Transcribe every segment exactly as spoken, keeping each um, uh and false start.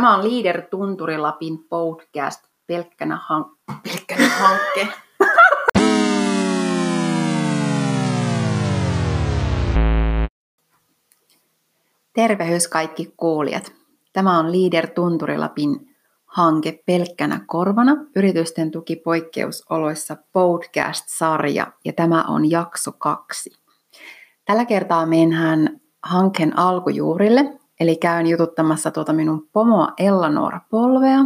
Tämä on Leader Tunturilapin podcast, pelkkänä, hank- pelkkänä hankke. Tervehdys kaikki kuulijat. Tämä on Leader Tunturilapin hanke pelkkänä korvana, yritysten tuki poikkeusoloissa podcast-sarja, ja tämä on jakso kaksi. Tällä kertaa mennään hankkeen alkujuurille. Eli käyn jututtamassa tuota minun pomoa Ella Noora Polvea,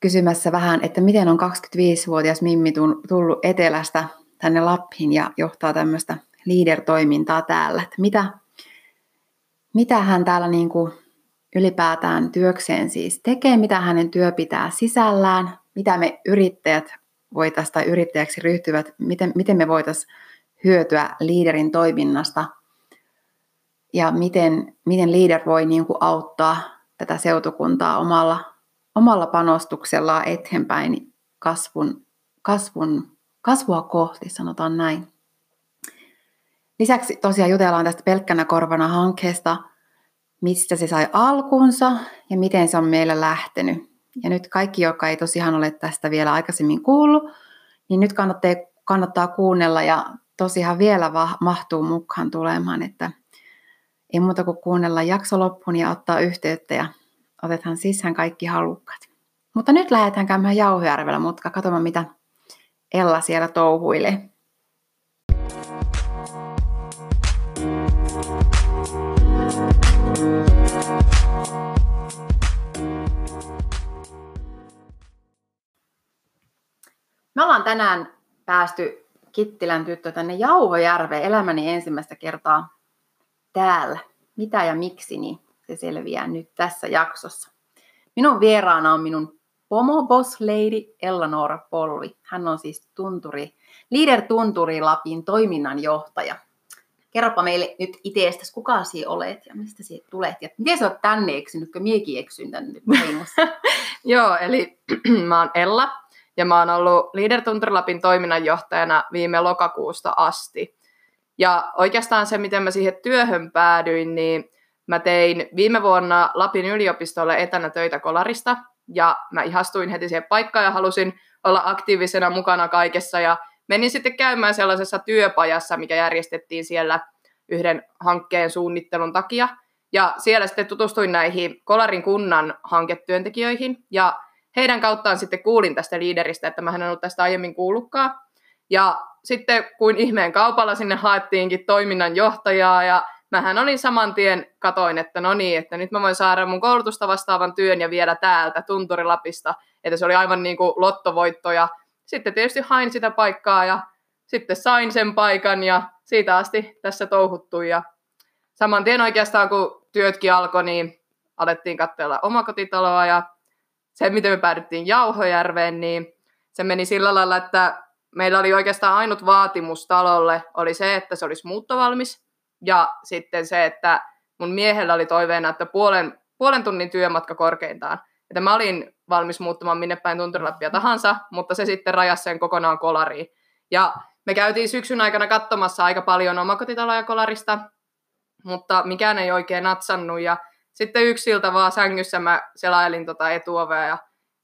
kysymässä vähän, että miten on kaksikymmentäviisivuotias Mimmi tullut etelästä tänne Lappiin ja johtaa tämmöistä leader-toimintaa täällä. Että mitä, mitä hän täällä niin kuin ylipäätään työkseen siis tekee, mitä hänen työ pitää sisällään, mitä me yrittäjät voitaisiin tai yrittäjäksi ryhtyvät, miten, miten me voitaisiin hyötyä leaderin toiminnasta. Ja miten, miten leader voi niin kuin auttaa tätä seutukuntaa omalla, omalla panostuksellaan eteenpäin kasvun, kasvun, kasvua kohti, sanotaan näin. Lisäksi tosiaan jutellaan tästä pelkkänä korvana hankkeesta, mistä se sai alkunsa ja miten se on meillä lähtenyt. Ja nyt kaikki, joka ei tosiaan ole tästä vielä aikaisemmin kuullut, niin nyt kannattaa, kannattaa kuunnella ja tosiaan vielä va- mahtuu mukaan tulemaan, että ei muuta kuin kuunnella jakso loppuun ja ottaa yhteyttä ja otetaan sisään kaikki halukkaat. Mutta nyt lähdetään käymään Jauhojärvellä mutka katsomaan, mitä Ella siellä touhuilee. Me ollaan tänään päästy Kittilän tyttö tänne Jauhojärveen elämäni ensimmäistä kertaa. Täällä. Mitä ja miksi, niin se selviää nyt tässä jaksossa. Minun vieraana on minun pomo boss lady Ella Noora Polvi. Hän on siis tunturi, Leader Tunturilapin toiminnanjohtaja. Kerropa meille nyt itsestäsi, kuka sinä olet ja mistä sinä tulet. Ja miten sinä olet tänne eksynyt, kun minäkin eksyin tänne Vaimossa? Joo, eli mä oon Ella ja mä oon ollut Leader Tunturilapin toiminnanjohtajana viime lokakuusta asti. Ja oikeastaan se, miten mä siihen työhön päädyin, niin mä tein viime vuonna Lapin yliopistolle etänä töitä Kolarista. Ja mä ihastuin heti siihen paikkaan ja halusin olla aktiivisena mukana kaikessa. Ja menin sitten käymään sellaisessa työpajassa, mikä järjestettiin siellä yhden hankkeen suunnittelun takia. Ja siellä sitten tutustuin näihin Kolarin kunnan hanketyöntekijöihin. Ja heidän kauttaan sitten kuulin tästä liideristä, että mä en ollut tästä aiemmin kuullutkaan. Ja sitten kuin ihmeen kaupalla sinne haettiinkin toiminnanjohtajaa ja mähän olin saman tien, katoin, että no niin, että nyt mä voin saada mun koulutusta vastaavan työn ja vielä täältä Tunturilapista, että se oli aivan niin kuin lottovoitto ja sitten tietysti hain sitä paikkaa ja sitten sain sen paikan ja siitä asti tässä touhuttui ja saman tien oikeastaan kun työtkin alkoi, niin alettiin katsella omakotitaloa ja se miten me päädyttiin Jauhojärveen, niin se meni sillä lailla, että meillä oli oikeastaan ainut vaatimus talolle, oli se, että se olisi muuttovalmis ja sitten se, että mun miehellä oli toiveena, että puolen, puolen tunnin työmatka korkeintaan. Että mä olin valmis muuttamaan minne päin Tunturilappia tahansa, mutta se sitten rajasi sen kokonaan Kolariin. Ja me käytiin syksyn aikana katsomassa aika paljon omakotitaloja Kolarista, mutta mikään ei oikein natsannut ja sitten yksi ilta vaan sängyssä mä selailin tota etuovea ja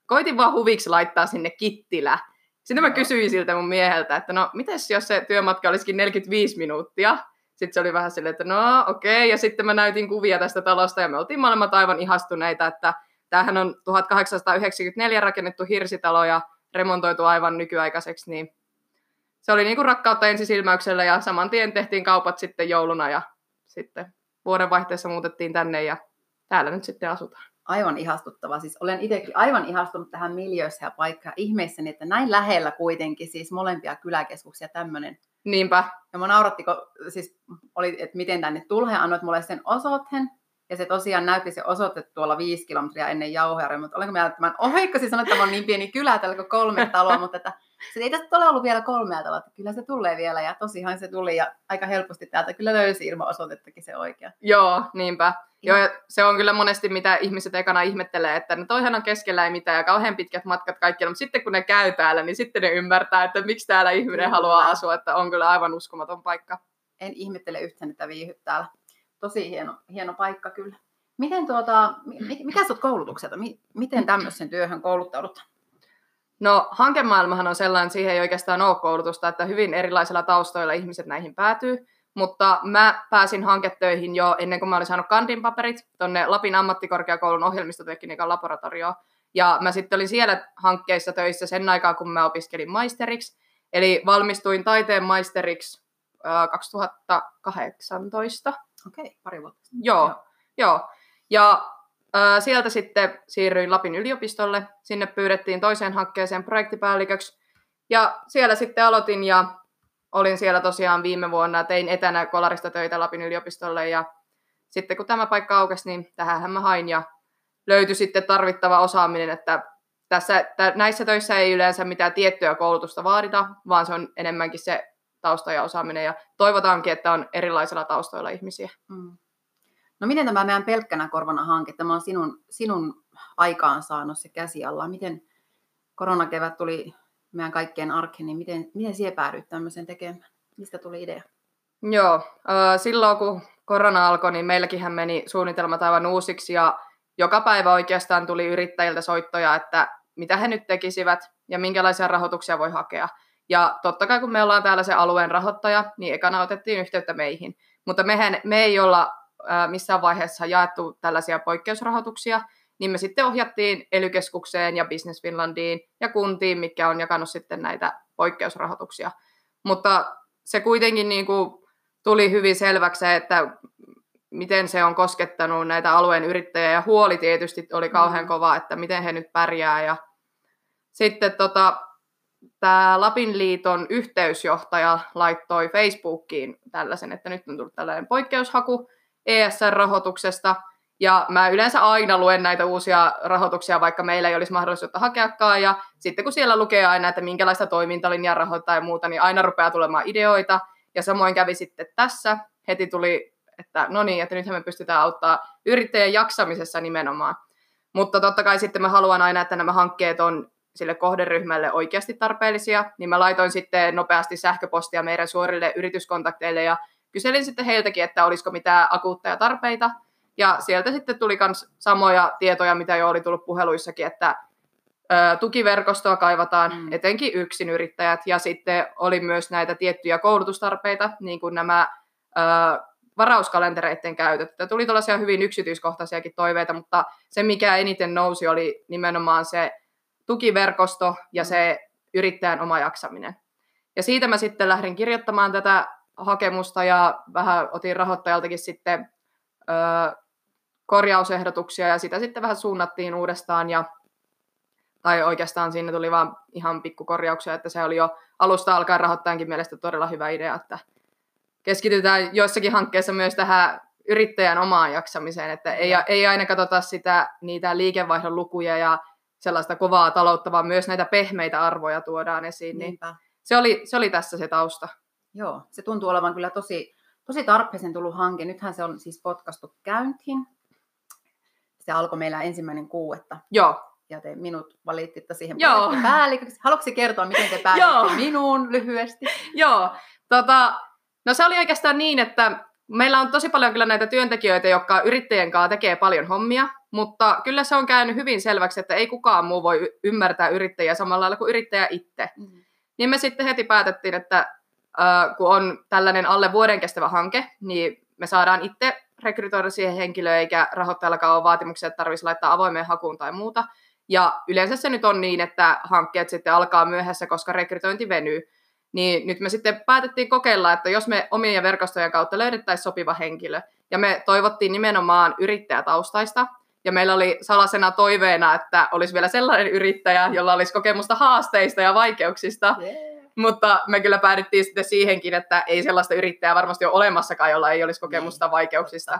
koitin vaan huviksi laittaa sinne Kittilä. Sitten mä kysyin siltä mun mieheltä, että no, mites jos se työmatka olisikin neljäkymmentäviisi minuuttia? Sitten se oli vähän silleen, että no, okei. Okay. Ja sitten mä näytin kuvia tästä talosta ja me oltiin molemmat aivan ihastuneita, että tämähän on tuhatkahdeksansataayhdeksänkymmentäneljä rakennettu hirsitalo ja remontoitu aivan nykyaikaiseksi. Niin se oli niin kuin rakkautta ensisilmäyksellä ja saman tien tehtiin kaupat sitten jouluna ja sitten vuodenvaihteessa muutettiin tänne ja täällä nyt sitten asutaan. Aivan ihastuttava. Siis olen itsekin aivan ihastunut tähän miljöössä ja paikkaan ihmeissäni, että näin lähellä kuitenkin siis molempia kyläkeskuksia tämmöinen. Niinpä. Ja mä nauratti, siis oli, että miten tänne tulee, annoit mulle sen osoitteen. Ja se tosiaan näytti se osoite tuolla viisi kilometriä ennen Jauhojärveä, mutta olenko mä tämän ohikko, siis sanoin, että tämä on niin pieni kylä, täällä kuin kolme taloa, mutta että, se ei tästä ole ollut vielä kolmea taloa, että kyllä se tulee vielä ja tosihan se tuli ja aika helposti täältä kyllä löysi ilman osoitettakin se oikea. Joo, niinpä. Joo, ja se on kyllä monesti, mitä ihmiset ekana ihmettelee, että no toihan on keskellä ei mitään ja kauhean pitkät matkat kaikkialla, mutta sitten kun ne käy täällä, niin sitten ne ymmärtää, että miksi täällä ihminen kyllä haluaa asua, että on kyllä aivan uskomaton paikka. En ihmettele yhtään, että viihyt täällä. Tosi hieno, hieno paikka kyllä. Miten tuota, mikä sä oot koulutukselta? Miten tämmöisen työhön kouluttaudut? No, hankemaailmahan on sellainen, siihen ei oikeastaan ole koulutusta, että hyvin erilaisilla taustoilla ihmiset näihin päätyy. Mutta mä pääsin hanketöihin jo ennen kuin mä olin saanut kandin paperit tuonne Lapin ammattikorkeakoulun ohjelmistotekniikan laboratorioon. Ja mä sitten olin siellä hankkeissa töissä sen aikaa, kun mä opiskelin maisteriksi. Eli valmistuin taiteen maisteriksi äh, kaksituhattakahdeksantoista. Okei, pari vuotta. Joo, joo. joo. Ja äh, sieltä sitten siirryin Lapin yliopistolle. Sinne pyydettiin toiseen hankkeeseen projektipäälliköksi. Ja siellä sitten aloitin ja olin siellä tosiaan viime vuonna. Tein etänä Kolarista töitä Lapin yliopistolle. Ja sitten kun tämä paikka aukesi, niin tähänhän mä hain ja löytyi sitten tarvittava osaaminen, että tässä, t- näissä töissä ei yleensä mitään tiettyä koulutusta vaadita, vaan se on enemmänkin se tausta ja osaaminen, ja toivotaankin, että on erilaisilla taustoilla ihmisiä. Mm. No miten tämä meidän Pelkkänä korvana -hanke, tämä on sinun, sinun aikaansaanut se käsialla, miten koronakevät tuli meidän kaikkien arkeen, niin miten, miten siihen päädyit tämmöisen tekemään? Mistä tuli idea? Joo, äh, silloin kun korona alkoi, niin meilläkinhän meni suunnitelmat aivan uusiksi, ja joka päivä oikeastaan tuli yrittäjiltä soittoja, että mitä he nyt tekisivät ja minkälaisia rahoituksia voi hakea. Ja totta kai kun me ollaan täällä se alueen rahoittaja, niin ekana otettiin yhteyttä meihin. Mutta mehän, me ei olla äh, missään vaiheessa jaettu tällaisia poikkeusrahoituksia, niin me sitten ohjattiin E L Y-keskukseen ja Business Finlandiin ja kuntiin, mitkä on jakanut sitten näitä poikkeusrahoituksia. Mutta se kuitenkin niin kuin tuli hyvin selväksi, että miten se on koskettanut näitä alueen yrittäjiä, ja huoli tietysti oli kauhean kova, että miten he nyt pärjää. Ja sitten tota, tämä Lapin liiton yhteysjohtaja laittoi Facebookiin tällaisen, että nyt on tullut tällainen poikkeushaku E S R-rahoituksesta, ja mä yleensä aina luen näitä uusia rahoituksia, vaikka meillä ei olisi mahdollisuutta hakeakaan, ja sitten kun siellä lukee aina, että minkälaista toimintalinjaa rahoittaa ja muuta, niin aina rupeaa tulemaan ideoita, ja samoin kävi sitten tässä, heti tuli että no niin, että nythän me pystytään auttamaan yrittäjien jaksamisessa nimenomaan. Mutta totta kai sitten mä haluan aina, että nämä hankkeet on sille kohderyhmälle oikeasti tarpeellisia, niin mä laitoin sitten nopeasti sähköpostia meidän suorille yrityskontakteille ja kyselin sitten heiltäkin, että olisiko mitään akuutteja tarpeita. Ja sieltä sitten tuli myös samoja tietoja, mitä jo oli tullut puheluissakin, että ö, tukiverkostoa kaivataan, mm. etenkin yksinyrittäjät. Ja sitten oli myös näitä tiettyjä koulutustarpeita, niin kuin nämä Ö, varauskalentereiden käytöstä. Tuli tällaisia hyvin yksityiskohtaisiakin toiveita, mutta se, mikä eniten nousi, oli nimenomaan se tukiverkosto ja se yrittäjän oma jaksaminen. Ja siitä mä sitten lähdin kirjoittamaan tätä hakemusta ja vähän otin rahoittajaltakin sitten ö, korjausehdotuksia ja sitä sitten vähän suunnattiin uudestaan ja tai oikeastaan siinä tuli vaan ihan pikkukorjauksia, että se oli jo alusta alkaen rahoittajankin mielestä todella hyvä idea, että keskitytään joissakin hankkeissa myös tähän yrittäjän omaan jaksamiseen, että ei, ei aina katsota sitä, niitä liikevaihdon lukuja ja sellaista kovaa taloutta, vaan myös näitä pehmeitä arvoja tuodaan esiin. Niin se, oli, se oli tässä se tausta. Joo, se tuntuu olevan kyllä tosi, tosi tarpeeseen tullut hanke. Nythän se on siis potkastu käyntiin. Se alkoi meillä ensimmäinen kuudetta. Joo. Ja te minut valittitte siihen päälliköksi. Haluatko kertoa, miten te pääsitte minuun lyhyesti? Joo, tota... No se oli oikeastaan niin, että meillä on tosi paljon kyllä näitä työntekijöitä, jotka yrittäjien kanssa tekee paljon hommia, mutta kyllä se on käynyt hyvin selväksi, että ei kukaan muu voi ymmärtää yrittäjiä samalla lailla kuin yrittäjä itse. Mm-hmm. Niin me sitten heti päätettiin, että äh, kun on tällainen alle vuoden kestävä hanke, niin me saadaan itse rekrytoida siihen henkilöön, eikä rahoittajallakaan ole vaatimuksia, että tarvitsisi laittaa avoimeen hakuun tai muuta. Ja yleensä se nyt on niin, että hankkeet sitten alkaa myöhässä, koska rekrytointi venyy. Niin nyt me sitten päätettiin kokeilla, että jos me omien verkostojen kautta löydettäisiin sopiva henkilö, ja me toivottiin nimenomaan yrittäjätaustaista, ja meillä oli salasena toiveena, että olisi vielä sellainen yrittäjä, jolla olisi kokemusta haasteista ja vaikeuksista, yeah. Mutta me kyllä päädyttiin sitten siihenkin, että ei sellaista yrittäjää varmasti ole olemassakaan, jolla ei olisi kokemusta yeah. vaikeuksista.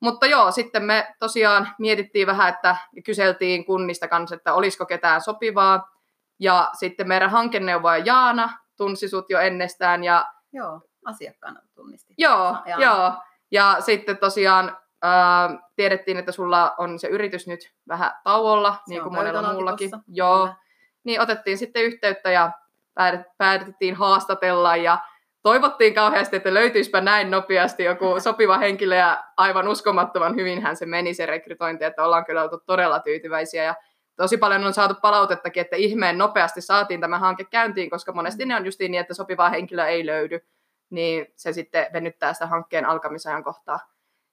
Mutta joo, sitten me tosiaan mietittiin vähän, että kyseltiin kunnista kanssa, että olisiko ketään sopivaa, ja sitten meidän hankeneuvoja Jaana tunsi sut jo ennestään. Ja joo, asiakkaana tunnisti. Joo, ja, joo. ja sitten tosiaan äh, tiedettiin, että sulla on se yritys nyt vähän tauolla, se niin kuin monella muullakin. Joo, niin otettiin sitten yhteyttä ja päätettiin haastatella ja toivottiin kauheasti, että löytyisipä näin nopeasti joku sopiva henkilö, ja aivan uskomattoman hyvinhän se meni se rekrytointi, että ollaan kyllä oltu todella tyytyväisiä, ja tosi paljon on saatu palautettakin, että ihmeen nopeasti saatiin tämä hanke käyntiin, koska monesti ne on justiin niin, että sopivaa henkilöä ei löydy, niin se sitten venyttää sitä hankkeen alkamisajan kohtaa.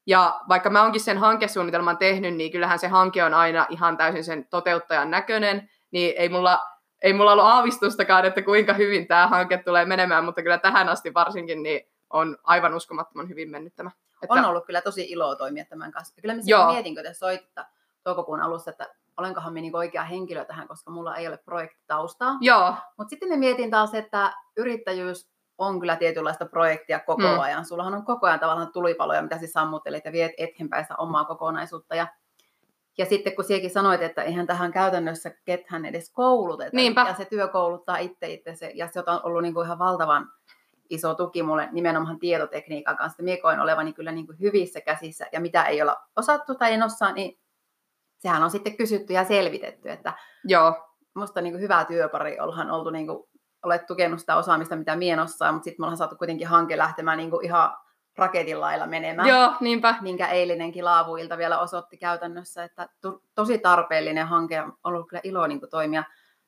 Ja vaikka mä oonkin sen hankesuunnitelman tehnyt, niin kyllähän se hanke on aina ihan täysin sen toteuttajan näköinen, niin ei mulla, ei mulla ollut aavistustakaan, että kuinka hyvin tämä hanke tulee menemään, mutta kyllä tähän asti varsinkin niin on aivan uskomattoman hyvin mennyt tämä. Että... On ollut kyllä tosi iloa toimia tämän kanssa. Kyllä mä sitten mietin, kun te soititte toukokuun alussa, että olenkohan me niinku oikea henkilö tähän, koska mulla ei ole projektitaustaa. Joo. Mutta sitten me mietin taas, että yrittäjyys on kyllä tietynlaista projektia koko mm. ajan. Sullahan on koko ajan tavallaan tulipaloja, mitä siis sammuttelit ja viet eteenpäin sitä omaa kokonaisuutta. Ja, ja sitten kun siekin sanoit, että eihän tähän käytännössä kethän edes kouluteta. Niinpä. Ja se työ kouluttaa itse itse. Se, ja se on ollut niinku ihan valtavan iso tuki mulle nimenomaan tietotekniikan kanssa. Mie koen olevani kyllä niinku hyvissä käsissä. Ja mitä ei olla osattu tai en osaa, niin sehän on sitten kysytty ja selvitetty. Että joo. Musta niinku hyvä työpari ollaan oltu... Niinku olet tukenut sitä osaamista, mitä mie en osaa, mutta sitten me ollaan saatu kuitenkin hanke lähtemään niin kuin ihan raketin lailla menemään. Joo, niinpä. Minkä eilinenkin laavuilta vielä osoitti käytännössä, että to- tosi tarpeellinen hanke, on ollut kyllä ilo niin kuin toimia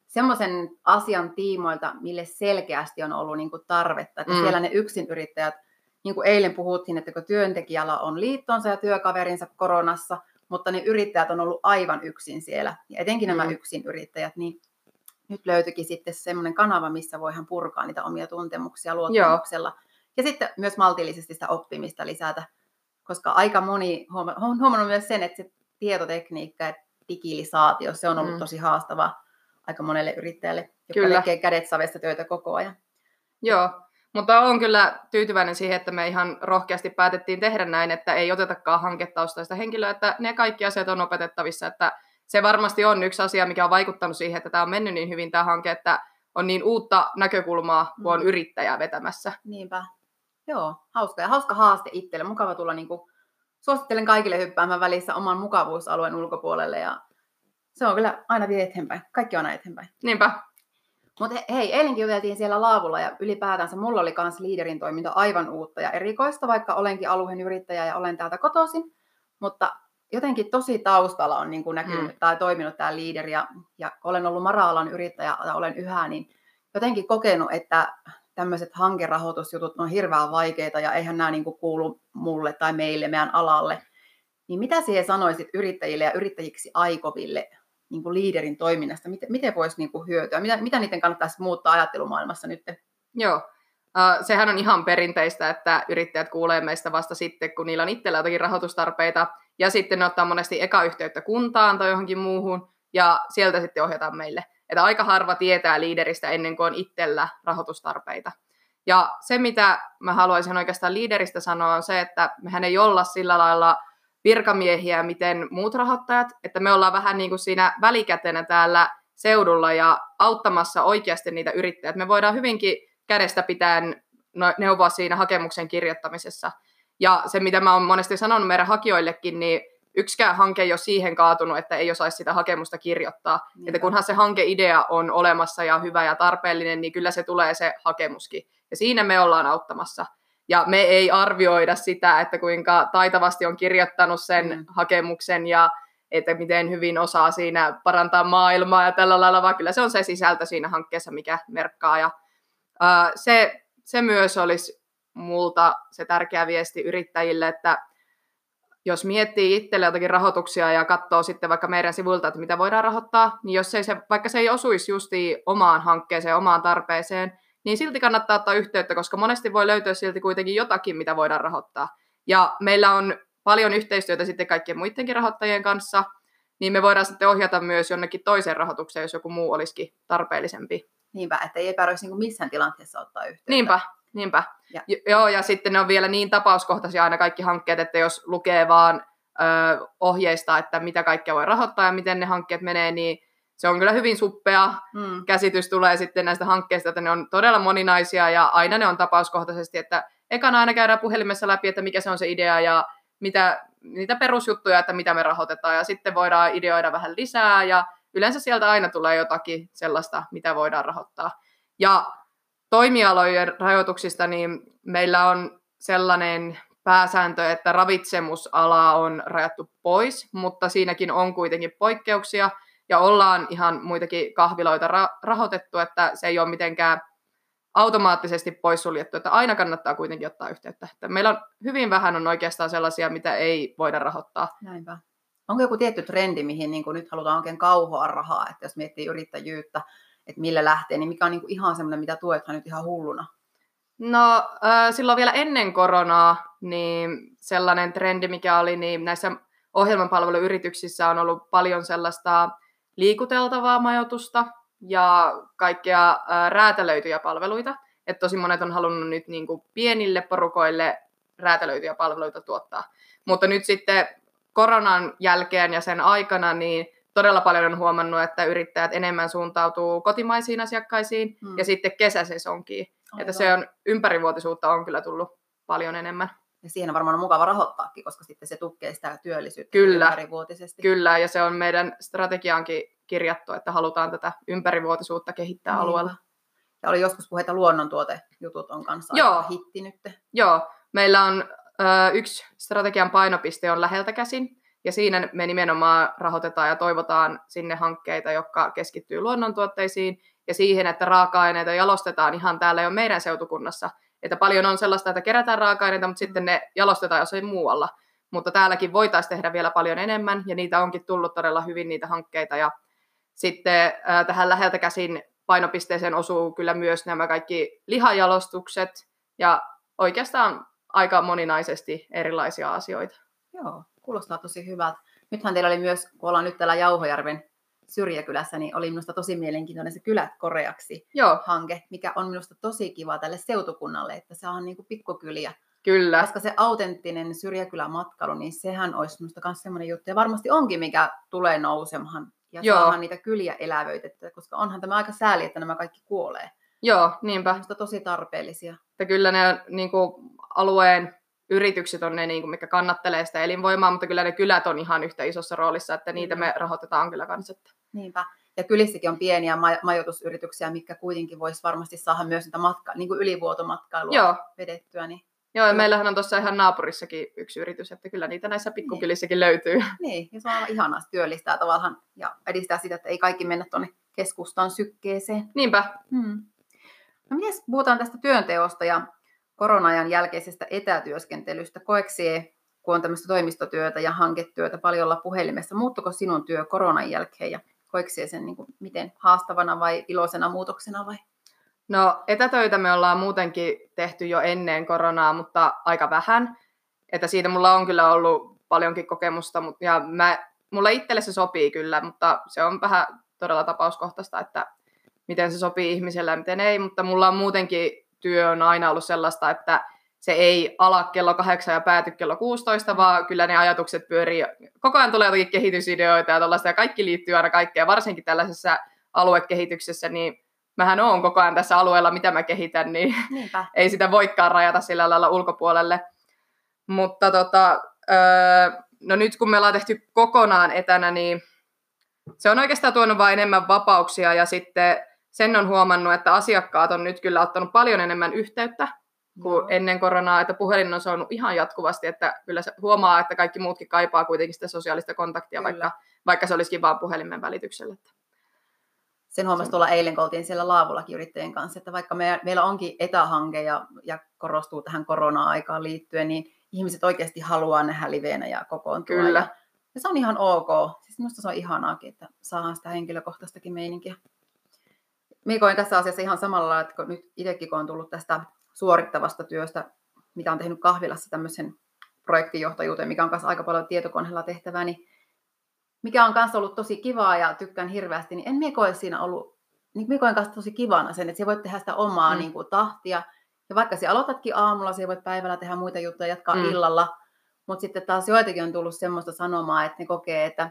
semmoisen asian tiimoilta, mille selkeästi on ollut niin kuin tarvetta. Että mm. siellä ne yksinyrittäjät, niin kuin eilen puhuttiin, että kun työntekijällä on liittonsa ja työkaverinsa koronassa, mutta ne yrittäjät on ollut aivan yksin siellä, ja etenkin mm. nämä yksinyrittäjät, niin nyt löytyikin sitten semmoinen kanava, missä voihan purkaa niitä omia tuntemuksia luottamuksella. Joo. Ja sitten myös maltillisesti sitä oppimista lisätä, koska aika moni on huomannut myös sen, että se tietotekniikka ja digilisaatio, se on ollut mm. tosi haastavaa aika monelle yrittäjälle, joka tekee kädet savesta töitä koko ajan. Joo, mutta olen kyllä tyytyväinen siihen, että me ihan rohkeasti päätettiin tehdä näin, että ei otetakaan hanketaustaista henkilöä, että ne kaikki asiat on opetettavissa, että se varmasti on yksi asia, mikä on vaikuttanut siihen, että tämä on mennyt niin hyvin tämä hanke, että on niin uutta näkökulmaa, kun on yrittäjää vetämässä. Niinpä. Joo, hauska. Ja hauska haaste itselle. Mukava tulla, niin kuin, suosittelen kaikille hyppäämään välissä oman mukavuusalueen ulkopuolelle. Ja se on kyllä aina vielä eteenpäin. Kaikki on aina eteenpäin. Niinpä. Mutta hei, eilenkin juteltiin siellä laavulla ja ylipäätänsä mulla oli myös Leaderin toiminta aivan uutta ja erikoista, vaikka olenkin alueen yrittäjä ja olen täältä kotoisin, mutta... Jotenkin tosi taustalla on niin kuin näkynyt mm. tai toiminut tämä Leader ja, ja olen ollut mara-alan yrittäjä ja olen yhä, niin jotenkin kokenut, että tämmöiset hankerahoitusjutut on hirveän vaikeita ja eihän nämä niin kuin kuulu mulle tai meille, meidän alalle. Niin mitä siihen sanoisit yrittäjille ja yrittäjiksi aikoville niin kuin Leaderin toiminnasta? Miten, miten voisi niin kuin hyötyä? Mitä, mitä niiden kannattaisi muuttaa ajattelumaailmassa nyt? Joo. Uh, sehän on ihan perinteistä, että yrittäjät kuulee meistä vasta sitten, kun niillä on itsellä jotakin rahoitustarpeita, ja sitten ne ottaa monesti eka yhteyttä kuntaan tai johonkin muuhun, ja sieltä sitten ohjataan meille. Että aika harva tietää Leaderistä ennen kuin on itsellä rahoitustarpeita. Ja se, mitä mä haluaisin oikeastaan Leaderistä sanoa, on se, että mehän ei olla sillä lailla virkamiehiä, miten muut rahoittajat, että me ollaan vähän niin kuin siinä välikätenä täällä seudulla ja auttamassa oikeasti niitä yrittäjät. Me voidaan hyvinkin kädestä pitäen neuvoa siinä hakemuksen kirjoittamisessa. Ja se, mitä mä oon monesti sanonut meidän hakijoillekin, niin yksikään hanke ei ole siihen kaatunut, että ei osaisi sitä hakemusta kirjoittaa. Niin. Että kunhan se hankeidea on olemassa ja hyvä ja tarpeellinen, niin kyllä se tulee se hakemuskin. Ja siinä me ollaan auttamassa. Ja me ei arvioida sitä, että kuinka taitavasti on kirjoittanut sen mm. hakemuksen ja että miten hyvin osaa siinä parantaa maailmaa ja tällä lailla, vaan kyllä se on se sisältö siinä hankkeessa, mikä merkkaa. Ja Uh, se, se myös olisi multa se tärkeä viesti yrittäjille, että jos miettii itselle jotakin rahoituksia ja katsoo sitten vaikka meidän sivuilta, että mitä voidaan rahoittaa, niin jos ei se, vaikka se ei osuisi justiin omaan hankkeeseen, omaan tarpeeseen, niin silti kannattaa ottaa yhteyttä, koska monesti voi löytyä silti kuitenkin jotakin, mitä voidaan rahoittaa. Ja meillä on paljon yhteistyötä sitten kaikkien muidenkin rahoittajien kanssa, niin me voidaan sitten ohjata myös jonnekin toiseen rahoitukseen, jos joku muu olisikin tarpeellisempi. Niinpä, että ei epäröisi niin missään tilanteessa ottaa yhteyttä. Niinpä, niinpä. Ja. Joo, ja sitten ne on vielä niin tapauskohtaisia aina kaikki hankkeet, että jos lukee vaan ö, ohjeista, että mitä kaikkea voi rahoittaa ja miten ne hankkeet menee, niin se on kyllä hyvin suppea mm. käsitys tulee sitten näistä hankkeista, että ne on todella moninaisia ja aina ne on tapauskohtaisesti, että ekana aina käydään puhelimessa läpi, että mikä se on se idea ja mitä, niitä perusjuttuja, että mitä me rahoitetaan ja sitten voidaan ideoida vähän lisää ja yleensä sieltä aina tulee jotakin sellaista, mitä voidaan rahoittaa. Ja toimialojen rajoituksista, niin meillä on sellainen pääsääntö, että ravitsemusala on rajattu pois, mutta siinäkin on kuitenkin poikkeuksia ja ollaan ihan muitakin kahviloita ra- rahoitettu, että se ei ole mitenkään automaattisesti poissuljettu, että aina kannattaa kuitenkin ottaa yhteyttä. Että meillä on hyvin vähän on oikeastaan sellaisia, mitä ei voida rahoittaa. Näinpä. Onko joku tietty trendi, mihin niin nyt halutaan oikein kauhoa rahaa, että jos miettii yrittäjyyttä, että millä lähtee, niin mikä on niin ihan semmoinen, mitä tuethan nyt ihan hulluna? No silloin vielä ennen koronaa, niin sellainen trendi, mikä oli, niin näissä ohjelmanpalveluyrityksissä on ollut paljon sellaista liikuteltavaa majoitusta ja kaikkia räätälöityjä palveluita. Että tosi monet on halunnut nyt niin kuin pienille porukoille räätälöityjä palveluita tuottaa. Mutta nyt sitten koronan jälkeen ja sen aikana, niin todella paljon on huomannut, että yrittäjät enemmän suuntautuu kotimaisiin asiakkaisiin hmm. ja sitten kesäsesonkiin. Aivan. Että se on, ympärivuotisuutta on kyllä tullut paljon enemmän. Ja siihen on varmaan mukava rahoittaakin, koska sitten se tukee sitä työllisyyttä kyllä, ympärivuotisesti. Kyllä, ja se on meidän strategiaankin kirjattu, että halutaan tätä ympärivuotisuutta kehittää niin alueella. Ja oli joskus puheita luonnontuotejutut on kanssa aika hitti nyt. Joo, meillä on ö, yksi strategian painopiste on läheltä käsin. Ja siinä me nimenomaan rahoitetaan ja toivotaan sinne hankkeita, jotka keskittyy luonnontuotteisiin ja siihen, että raaka-aineita jalostetaan ihan täällä jo meidän seutukunnassa. Että paljon on sellaista, että kerätään raaka-aineita, mutta sitten ne jalostetaan jossain muualla. Mutta täälläkin voitaisiin tehdä vielä paljon enemmän ja niitä onkin tullut todella hyvin niitä hankkeita. Ja sitten äh, tähän läheltä käsin painopisteeseen osuu kyllä myös nämä kaikki lihajalostukset ja oikeastaan aika moninaisesti erilaisia asioita. Joo. Kuulostaa tosi hyvältä. Nythän teillä oli myös, kun ollaan nyt täällä Jauhojärven syrjäkylässä, niin oli minusta tosi mielenkiintoinen se Kylät koreaksi Joo. hanke, mikä on minusta tosi kiva tälle seutukunnalle, että se on niin kuin pikkukyliä. Kyllä. Koska se autenttinen syrjäkylämatkailu, niin sehän olisi minusta myös sellainen juttu, ja varmasti onkin, mikä tulee nousemaan, ja Joo. saadaan niitä kyliä elävöitettyä, koska onhan tämä aika sääli, että nämä kaikki kuolee. Joo, niinpä. Minusta tosi tarpeellisia. Ja kyllä ne niin kuin alueen yritykset on ne, mikä kannattelee sitä elinvoimaa, mutta kyllä ne kylät on ihan yhtä isossa roolissa, että niitä me rahoitetaan kyllä kanssa. Niinpä. Ja kylissäkin on pieniä maj- majoitusyrityksiä, mitkä kuitenkin voisi varmasti saada myös niitä matka- niin kuin ylivuotomatkailua Joo. vedettyä. Niin... Joo, ja meillähän on tuossa ihan naapurissakin yksi yritys, että kyllä niitä näissä pikkukylissäkin niin löytyy. Niin, ja se on aivan ihanaa, se työllistää tavallaan ja edistää sitä, että ei kaikki mennä tuonne keskustaan sykkeeseen. Niinpä. Hmm. No mites puhutaan tästä työnteosta ja korona-ajan jälkeisestä etätyöskentelystä? Koeksee, kun on tämmöistä toimistotyötä ja hanketyötä paljon olla puhelimessa, muuttuko sinun työ koronan jälkeen ja koeksee sen niin kuin, miten haastavana vai iloisena muutoksena vai? No etätöitä me ollaan muutenkin tehty jo ennen koronaa, mutta aika vähän. Että siitä mulla on kyllä ollut paljonkin kokemusta ja mä, mulla itselle se sopii kyllä, mutta se on vähän todella tapauskohtaista, että miten se sopii ihmiselle ja miten ei, mutta mulla on muutenkin työ on aina ollut sellaista, että se ei ala kello kahdeksan ja pääty kello kuusitoista, vaan kyllä ne ajatukset pyörii. Koko ajan tulee jotakin kehitysideoita ja tällaista, ja kaikki liittyy aina kaikkeen. Varsinkin tällaisessa aluekehityksessä, niin mähän olen koko ajan tässä alueella, mitä mä kehitän, niin Niinpä. ei sitä voikaan rajata sillä lailla ulkopuolelle. Mutta tota, no nyt kun me ollaan tehty kokonaan etänä, niin se on oikeastaan tuonut vain enemmän vapauksia ja sitten sen on huomannut, että asiakkaat on nyt kyllä ottanut paljon enemmän yhteyttä kuin no. ennen koronaa, että puhelin on soinut ihan jatkuvasti, että kyllä se huomaa, että kaikki muutkin kaipaa kuitenkin sitä sosiaalista kontaktia, vaikka, vaikka se olisikin vaan puhelimen välityksellä. Sen huomasi tuolla eilen, kun oltiin siellä laavullakin yrittäjien kanssa, että vaikka me, meillä onkin etähanke ja, ja korostuu tähän korona-aikaan liittyen, niin ihmiset oikeasti haluaa nähdä liveenä ja kokoontua. Kyllä. Ja, ja se on ihan ok. Siis minusta se on ihanaakin, että saadaan sitä henkilökohtaistakin meininkiä. Minä koen tässä asiassa ihan samalla lailla, että nyt itsekin kun on tullut tästä suorittavasta työstä, mitä on tehnyt kahvilassa tämmöisen projektinjohtajuuteen, mikä on kanssa aika paljon tietokoneella tehtävää, niin mikä on kanssa ollut tosi kivaa ja tykkään hirveästi, niin en minä koe siinä ollut, niin minä koen kanssa tosi kivana sen, että sinä voit tehdä sitä omaa mm. niin kuin, tahtia, ja vaikka sinä aloitatkin aamulla, sinä voit päivällä tehdä muita juttuja, jatkaa mm. illalla, mutta sitten taas joitakin on tullut semmoista sanomaa, että ne kokee, että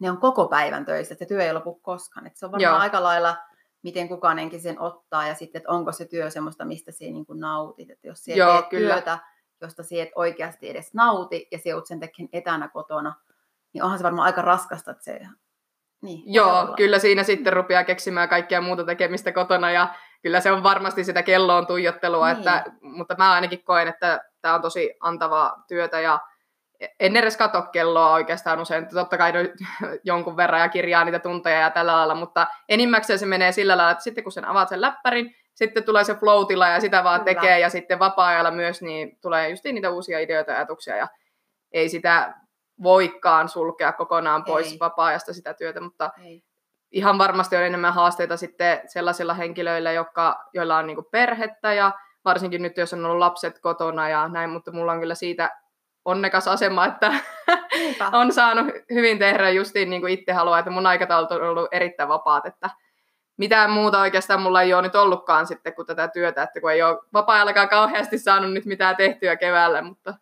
ne on koko päivän töissä, että työ ei lopu koskaan, että se on varmaan Joo. aika lailla miten kukaanenkin sen ottaa ja sitten, että onko se työ semmoista, mistä sinä niin kuin nautit. Että jos sinä teet kyllä. työtä, josta sinä et oikeasti edes nauti ja sinä joudut sen tekemään etänä kotona, niin onhan se varmaan aika raskasta, että se... Niin, Joo, kyllä siinä sitten rupeaa keksimään kaikkea muuta tekemistä kotona ja kyllä se on varmasti sitä kelloon tuijottelua, niin. Että, mutta mä ainakin koen, että tämä on tosi antavaa työtä ja en edes katso kelloa oikeastaan usein, totta kai jonkun verran ja kirjaa niitä tunteja ja tällä lailla, mutta enimmäkseen se menee sillä lailla, että sitten kun sen avaat sen läppärin, sitten tulee se flow-tila ja sitä vaan kyllä. tekee ja sitten vapaa-ajalla myös niin tulee just niitä uusia ideoita ja ajatuksia ja ei sitä voikaan sulkea kokonaan pois ei. Vapaa-ajasta sitä työtä, mutta ei. Ihan varmasti on enemmän haasteita sitten sellaisilla henkilöillä, jotka, joilla on niin kuin perhettä ja varsinkin nyt jos on ollut lapset kotona ja näin, mutta mulla on kyllä siitä onnekas asema, että on saanut hyvin tehdä justiin niin kuin itse haluaa, että mun aikataulut on ollut erittäin vapaat, että mitään muuta oikeastaan mulla ei ole nyt ollutkaan sitten kuin tätä työtä, että kun ei ole vapaa-ajallakaan kauheasti saanut nyt mitään tehtyä keväällä, mutta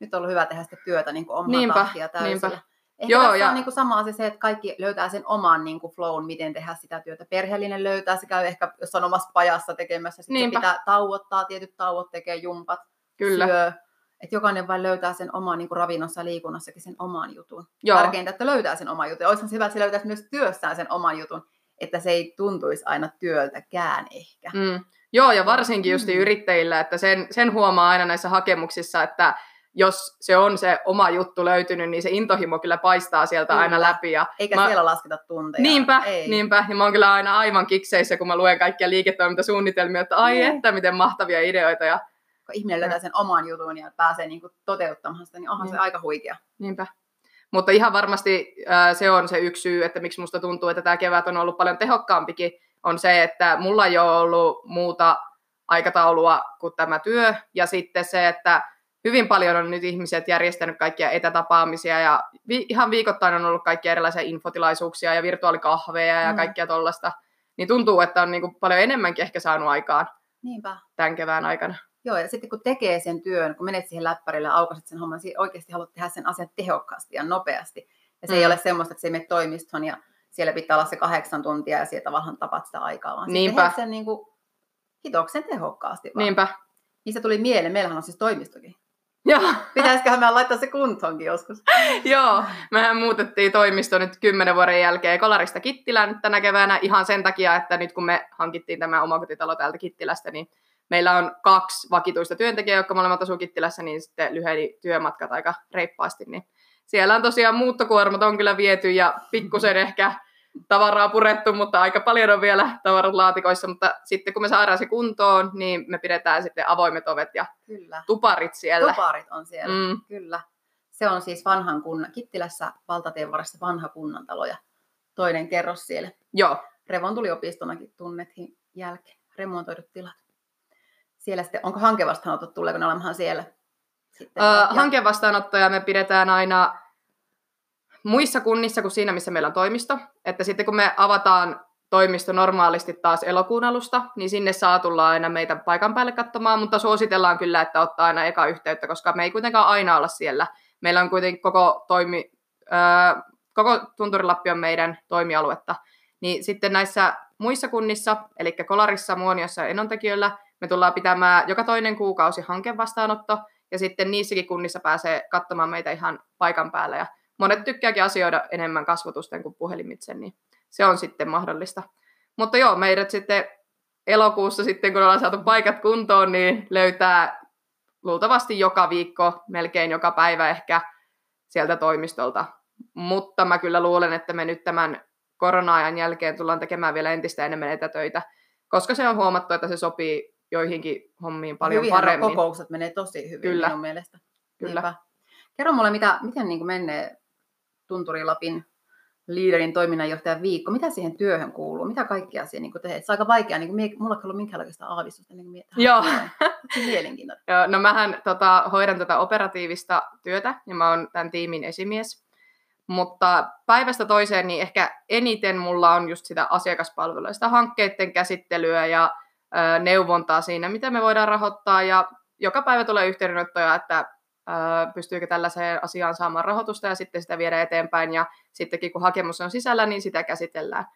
nyt on ollut hyvä tehdä sitä työtä niin kuin oman tahtia täysillä. Niinpä. Ehkä joo, tässä ja on niin kuin sama asia se, että kaikki löytää sen oman niin kuin flown, miten tehdä sitä työtä. Perheellinen löytää, se käy ehkä, jos on omassa pajassa tekemässä, sitten pitää tauottaa, tietyt tauot tekee, jumpat, kyllä. syö. Että jokainen vain löytää sen oman niin kuin ravinnossa ja liikunnassakin sen oman jutun. Joo. Tärkeintä, että löytää sen oman jutun. Olisi hyvä, että se löytäisi myös työssään sen oman jutun, että se ei tuntuisi aina työltäkään ehkä. Mm. Joo, ja varsinkin just mm. yrittäjillä, että sen, sen huomaa aina näissä hakemuksissa, että jos se on se oma juttu löytynyt, niin se intohimo kyllä paistaa sieltä kyllä. aina läpi. Ja eikä mä... siellä lasketa tunteja. Niinpä, ei. niinpä. Ja mä oon kyllä aina aivan kikseissä, kun mä luen kaikkia liiketoimintasuunnitelmia, että ai mm. että, miten mahtavia ideoita. Ja kun ihminen löytää sen oman jutun ja pääsee niin kuin toteuttamaan sitä, niin onhan mm. se aika huikea. Niinpä. Mutta ihan varmasti äh, se on se yksi syy, että miksi musta tuntuu, että tämä kevät on ollut paljon tehokkaampikin, on se, että mulla ei ole ollut muuta aikataulua kuin tämä työ. Ja sitten se, että hyvin paljon on nyt ihmiset järjestänyt kaikkia etätapaamisia ja vi- ihan viikoittain on ollut kaikkia erilaisia infotilaisuuksia ja virtuaalikahveja ja mm. kaikkea tollaista. Niin tuntuu, että on niinku paljon enemmänkin ehkä saanut aikaan niinpä. Tämän kevään aikana. Joo, ja sitten kun tekee sen työn, kun menet siihen läppärille ja aukaiset sen homman, niin oikeasti haluat tehdä sen asian tehokkaasti ja nopeasti. Ja se mm. ei ole semmoista, että se menet toimiston ja siellä pitää olla se kahdeksan tuntia ja sieltä vaan tapaat sitä aikaa, vaan sitten tehdään sen niinku hitoksen tehokkaasti vaan. Niinpä. Niistä tuli mieleen, meillähän on siis toimistokin. Joo. Pitäisiköhän mä laittaa se kuntoonkin joskus. Joo, mehän muutettiin toimisto nyt kymmenen vuoden jälkeen Kolarista Kittilään tänä keväänä ihan sen takia, että nyt kun me hankittiin tämä omakotitalo täältä Kittilästä, niin meillä on kaksi vakituista työntekijää, jotka molemmat asuu Kittilässä, niin sitten lyheni työmatkat aika reippaasti. Niin siellä on tosiaan muuttokuormat on kyllä viety ja pikkusen ehkä tavaraa purettu, mutta aika paljon on vielä tavarat laatikoissa, mutta sitten kun me saadaan se kuntoon, niin me pidetään sitten avoimet ovet ja kyllä. tuparit siellä. Tuparit on siellä, mm. kyllä. Se on siis vanhan kunnan, Kittilässä valtatien varressa vanha kunnantalo ja toinen kerros siellä. Joo. Revontuliopistonakin tunnettiin jälkeen, remontoidut tilat. Siellä sitten, onko hankevastaanotto, tuleeko ne olemaan siellä? Sitten, öö, ja... Hankevastaanottoja me pidetään aina muissa kunnissa kuin siinä, missä meillä on toimisto. Että sitten kun me avataan toimisto normaalisti taas elokuun alusta, niin sinne saa tulla aina meitä paikan päälle katsomaan, mutta suositellaan kyllä, että ottaa aina eka yhteyttä, koska me ei kuitenkaan aina olla siellä. Meillä on kuitenkin koko, toimi, öö, koko Tunturilappi on meidän toimialuetta. Niin sitten näissä muissa kunnissa, eli Kolarissa, Muoniossa ja Enontekijöllä, me tullaan pitämään joka toinen kuukausi hankevastaanotto, ja sitten niissäkin kunnissa pääsee katsomaan meitä ihan paikan päällä. Ja monet tykkääkin asioida enemmän kasvotusten kuin puhelimitse, niin se on sitten mahdollista. Mutta joo, meidät sitten elokuussa, sitten, kun ollaan saatu paikat kuntoon, niin löytää luultavasti joka viikko, melkein joka päivä ehkä sieltä toimistolta. Mutta mä kyllä luulen, että me nyt tämän korona-ajan jälkeen tullaan tekemään vielä entistä enemmän etätöitä, koska se on huomattu, että se sopii joihinkin hommiin paljon hyvinhän paremmin. Hyvinhän kokoukset menee tosi hyvin kyllä. minun mielestä. Kyllä. Niinpä. Kerro mulle, mitä, miten niin kuin menee Tunturilapin Leaderin toiminnanjohtajan viikko. Mitä siihen työhön kuuluu? Mitä kaikkea siihen niin kuin tehdään? Se on aika vaikeaa. Niin kuin, mulla ei ollut minkäänlaista aavistusta. Niin joo. Se on mielenkiintoinen. Joo, no mähän tota, hoidan tätä operatiivista työtä ja mä oon tämän tiimin esimies. Mutta päivästä toiseen niin ehkä eniten mulla on just sitä asiakaspalvelua, sitä hankkeiden käsittelyä ja ö, neuvontaa siinä, mitä me voidaan rahoittaa. Ja joka päivä tulee yhteydenottoja, että ö, pystyykö tällaiseen asiaan saamaan rahoitusta ja sitten sitä viedä eteenpäin. Ja sittenkin kun hakemus on sisällä, niin sitä käsitellään.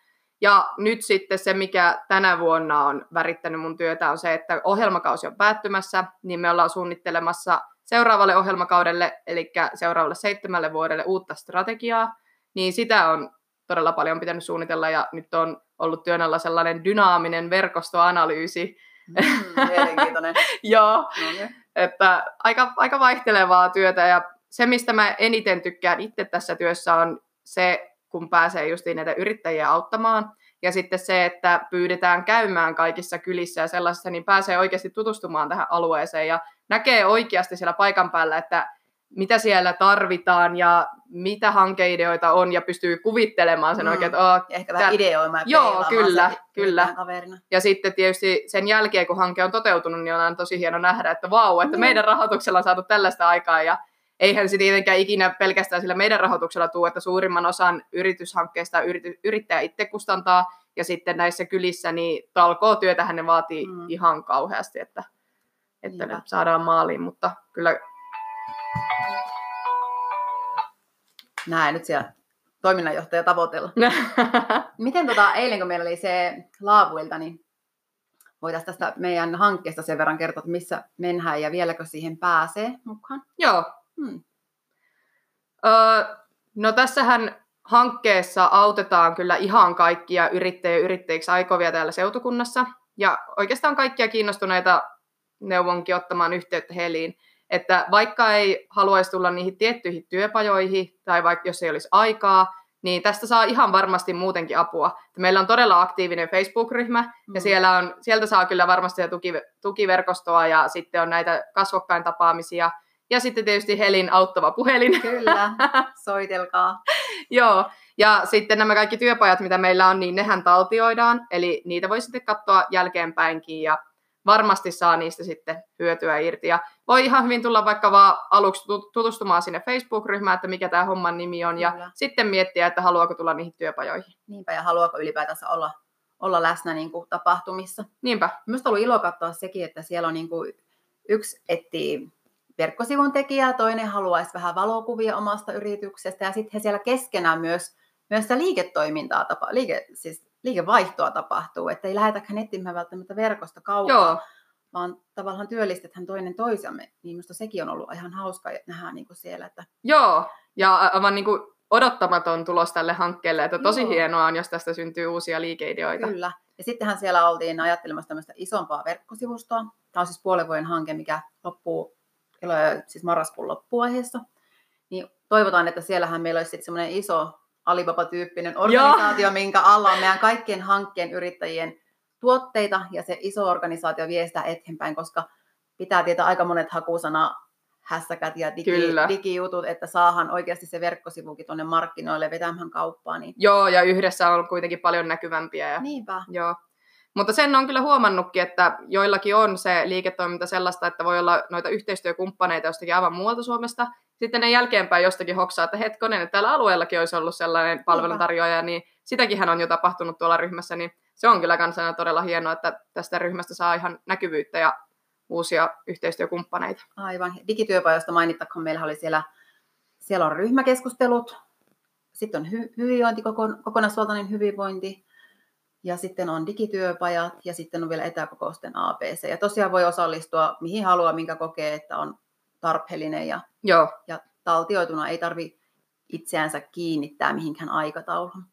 Ja nyt sitten se, mikä tänä vuonna on värittänyt mun työtä, on se, että ohjelmakausi on päättymässä, niin me ollaan suunnittelemassa seuraavalle ohjelmakaudelle, eli seuraavalle seitsemälle vuodelle uutta strategiaa, niin sitä on todella paljon pitänyt suunnitella, ja nyt on ollut työn alla sellainen dynaaminen verkostoanalyysi. Mm, mielenkiintoinen. Joo, no, että aika, aika vaihtelevaa työtä, ja se, mistä mä eniten tykkään itse tässä työssä, on se, kun pääsee justiin näitä yrittäjiä auttamaan, ja sitten se, että pyydetään käymään kaikissa kylissä ja sellaisessa, niin pääsee oikeasti tutustumaan tähän alueeseen ja näkee oikeasti siellä paikan päällä, että mitä siellä tarvitaan ja mitä hankeideoita on, ja pystyy kuvittelemaan sen mm. oikein. Että, oh, ehkä tämän... vähän ideoimaan. Joo, kyllä, kyllä. Ja sitten tietysti sen jälkeen, kun hanke on toteutunut, niin on tosi hieno nähdä, että vau, että mm. meidän rahoituksella on saatu tällaista aikaa, ja eihän se tietenkään ikinä pelkästään sillä meidän rahoituksella tule, että suurimman osan yrityshankkeista yrity, yrittäjä itse kustantaa, ja sitten näissä kylissä niin talkootyötähän ne vaatii mm. ihan kauheasti, että, että ne saadaan maaliin, mutta kyllä... Näin, nyt siellä toiminnanjohtaja tavoitella. Miten tota, eilen, kun meillä oli se laavuilta, niin voitaisiin tästä meidän hankkeesta sen verran kertoa, että missä mennään ja vieläkö siihen pääsee mukaan? Joo. Hmm. Öö, no tässähän hankkeessa autetaan kyllä ihan kaikkia yrittäjiä yrittäjiksi aikovia täällä seutukunnassa. Ja oikeastaan kaikkia kiinnostuneita neuvonkin ottamaan yhteyttä Heliin. Että vaikka ei haluaisi tulla niihin tiettyihin työpajoihin tai vaikka jos ei olisi aikaa, niin tästä saa ihan varmasti muutenkin apua. Meillä on todella aktiivinen Facebook-ryhmä, mm. ja siellä on, sieltä saa kyllä varmasti tukiverkostoa, ja sitten on näitä kasvokkain tapaamisia. Ja sitten tietysti Helin auttava puhelin. Kyllä, soitelkaa. Joo, ja sitten nämä kaikki työpajat, mitä meillä on, niin nehän taltioidaan, eli niitä voi sitten katsoa jälkeenpäinkin, ja varmasti saa niistä sitten hyötyä irti. Ja voi ihan hyvin tulla vaikka vaan aluksi tutustumaan sinne Facebook-ryhmään, että mikä tämä homman nimi on, ja kyllä, sitten miettiä, että haluaako tulla niihin työpajoihin. Niinpä, ja haluaako ylipäätänsä olla, olla läsnä niin kuin tapahtumissa. Niinpä. Minusta on ollut ilo katsoa sekin, että siellä on niin kuin yksi etsii verkkosivun tekijää, toinen haluaisi vähän valokuvia omasta yrityksestä, ja sitten he siellä keskenään myös, myös liiketoimintaa tapa, liike, siis liikevaihtoa tapahtuu, että ei lähetäkään etsimään välttämättä verkosta kaukaa, joo, vaan tavallaan työllistetään toinen toisiamme, niin minusta sekin on ollut ihan hauskaa nähdä niin kuin siellä. Että... Joo, ja aivan niin kuin odottamaton tulos tälle hankkeelle, että tosi joo, hienoa on, jos tästä syntyy uusia liikeideoita. Kyllä, ja sittenhän siellä oltiin ajattelemassa tämmöistä isompaa verkkosivustoa. Tämä on siis puolen vuoden hanke, mikä loppuu kello, siis marraskuun loppuvaiheessa. Niin toivotaan, että siellähän meillä olisi sitten semmoinen iso Alibaba-tyyppinen organisaatio, joo, minkä alla on meidän kaikkien hankkeen yrittäjien tuotteita, ja se iso organisaatio vie sitä eteenpäin, koska pitää tietää aika monet hakusana, hässäkät ja digi, digijutut, että saahan oikeasti se verkkosivukin tuonne markkinoille vetämään kauppaa. Niin... Joo, ja yhdessä on kuitenkin paljon näkyvämpiä. Ja... Niinpä. Joo. Mutta sen on kyllä huomannutkin, että joillakin on se liiketoiminta sellaista, että voi olla noita yhteistyökumppaneita jostakin aivan muualta Suomesta. Sitten ne jälkeenpäin jostakin hoksaa, että hetkonen, että täällä alueellakin olisi ollut sellainen palveluntarjoaja, niin sitäkinhän on jo tapahtunut tuolla ryhmässä, niin se on kyllä kansana todella hienoa, että tästä ryhmästä saa ihan näkyvyyttä ja uusia yhteistyökumppaneita. Aivan. Digityöpajoista mainittakoon, meillä oli siellä, siellä on ryhmäkeskustelut, sitten on hy- hyvinvointi, kokonaisvaltainen hyvinvointi, ja sitten on digityöpajat, ja sitten on vielä etäkokousten A B C. Ja tosiaan voi osallistua mihin haluaa, minkä kokee, että on tarpeellinen, ja, joo, ja taltioituna ei tarvitse itseänsä kiinnittää mihinkään aikataulun.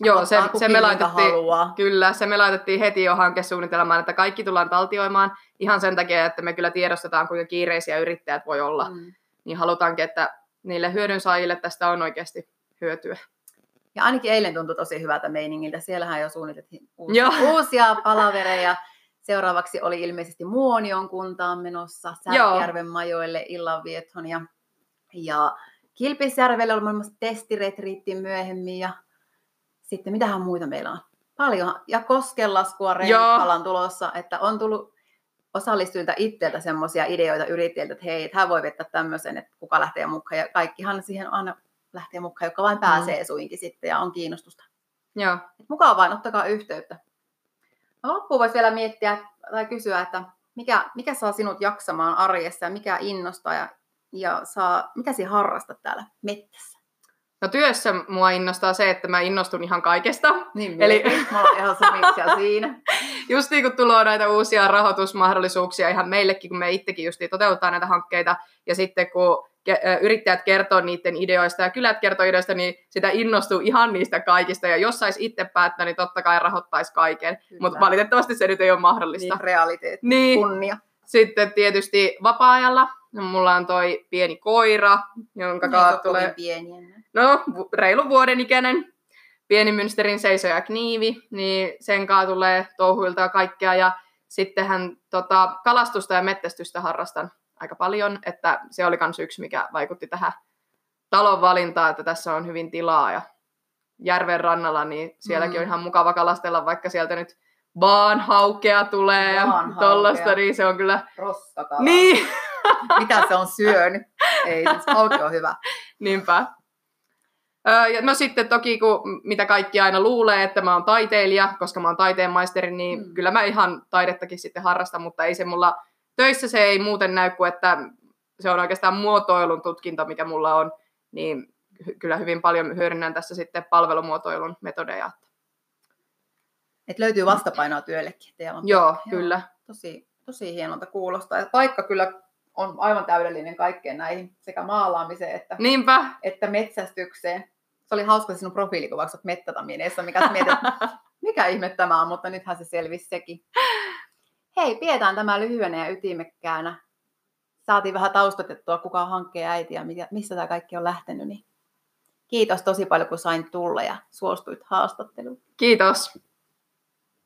Joo, se, se, me laitettiin, kyllä, se me laitettiin heti jo hankesuunnitelmaan, että kaikki tullaan taltioimaan ihan sen takia, että me kyllä tiedostetaan, kuinka kiireisiä yrittäjät voi olla. Mm. Niin halutaankin, että niille hyödynsaajille tästä on oikeasti hyötyä. Ja ainakin eilen tuntui tosi hyvältä meiningiltä. Siellähän jo suunniteltiin uusia, uusia palavereja. Seuraavaksi oli ilmeisesti Muonion kuntaan menossa, Särkijärven majoille illanvieton, ja, ja Kilpisjärvelle oli maailmassa testiretriitti myöhemmin, ja sitten mitähän muita meillä on? Paljon, ja Koskenlaskua Renkalan tulossa, että on tullut osallistujilta itseltä semmoisia ideoita yrittäjiltä, että hei, että hän voi vetää tämmöisen, että kuka lähtee mukaan, ja kaikkihan siihen aina lähtee mukaan, joka vain pääsee mm. suinkin sitten, ja on kiinnostusta. Joo. Mukaan vain, ottakaa yhteyttä. No, loppuun voisi vielä miettiä tai kysyä, että mikä, mikä saa sinut jaksamaan arjessa ja mikä innostaa ja, ja saa, mitä sinä harrastat täällä mettässä? No työssä mua innostaa se, että mä innostun ihan kaikesta. Niin, eli mä olen ihan samiksia siinä. Just niin, kun tulee näitä uusia rahoitusmahdollisuuksia ihan meillekin, kun me itsekin just toteutetaan näitä hankkeita, ja sitten kun yrittäjät kertoo niiden ideoista ja kylät kertoo ideoista, niin sitä innostuu ihan niistä kaikista. Ja jos saisi itse päättää, niin totta kai rahoittaisi kaiken. Mutta valitettavasti se nyt ei ole mahdollista. Niin, realiteetti. Niin. Kunnia. Sitten tietysti vapaa-ajalla. Mulla on toi pieni koira, jonka kaat tulee... No, reilun vuoden ikäinen. Pieni Münsterin seisoja kniivi. Niin sen kaa tulee touhuilta kaikkea. Ja sittenhän tota, kalastusta ja metsästystä harrastan aika paljon, että se oli myös yksi, mikä vaikutti tähän talon valintaan, että tässä on hyvin tilaa ja järven rannalla, niin sielläkin mm. on ihan mukava kalastella, vaikka sieltä nyt vaan haukea tulee ja tollaista, niin se on kyllä... Roskakala. Niin. Mitä se on syönyt? Ei, siis hauki on hyvä. Niinpä. No sitten toki, kun mitä kaikki aina luulee, että mä oon taiteilija, koska mä oon taiteenmaisteri, niin mm. kyllä mä ihan taidettakin sitten harrastan, mutta ei se mulla... Töissä se ei muuten näy kuin, että se on oikeastaan muotoilun tutkinto, mikä mulla on, niin kyllä hyvin paljon hyödynnän tässä sitten palvelumuotoilun metodeja. Et löytyy vastapainoa työllekin. Teillä on Joo, tehty. Kyllä. Tosi, tosi hienolta kuulostaa. Ja paikka kyllä on aivan täydellinen kaikkeen näihin, sekä maalaamiseen että, että metsästykseen. Se oli hauska sinun profiilikuvaksi, että mettätamineessa, mikä sä mietit, mikä ihme tämä on, mutta nythän se selvisi sekin. Hei, pidetään tämä lyhyenä ja ytimekkäänä. Saatiin vähän taustatettua, kuka on hankkeen äiti ja missä tämä kaikki on lähtenyt. Niin kiitos tosi paljon, kun sain tulla ja suostuit haastatteluun. Kiitos.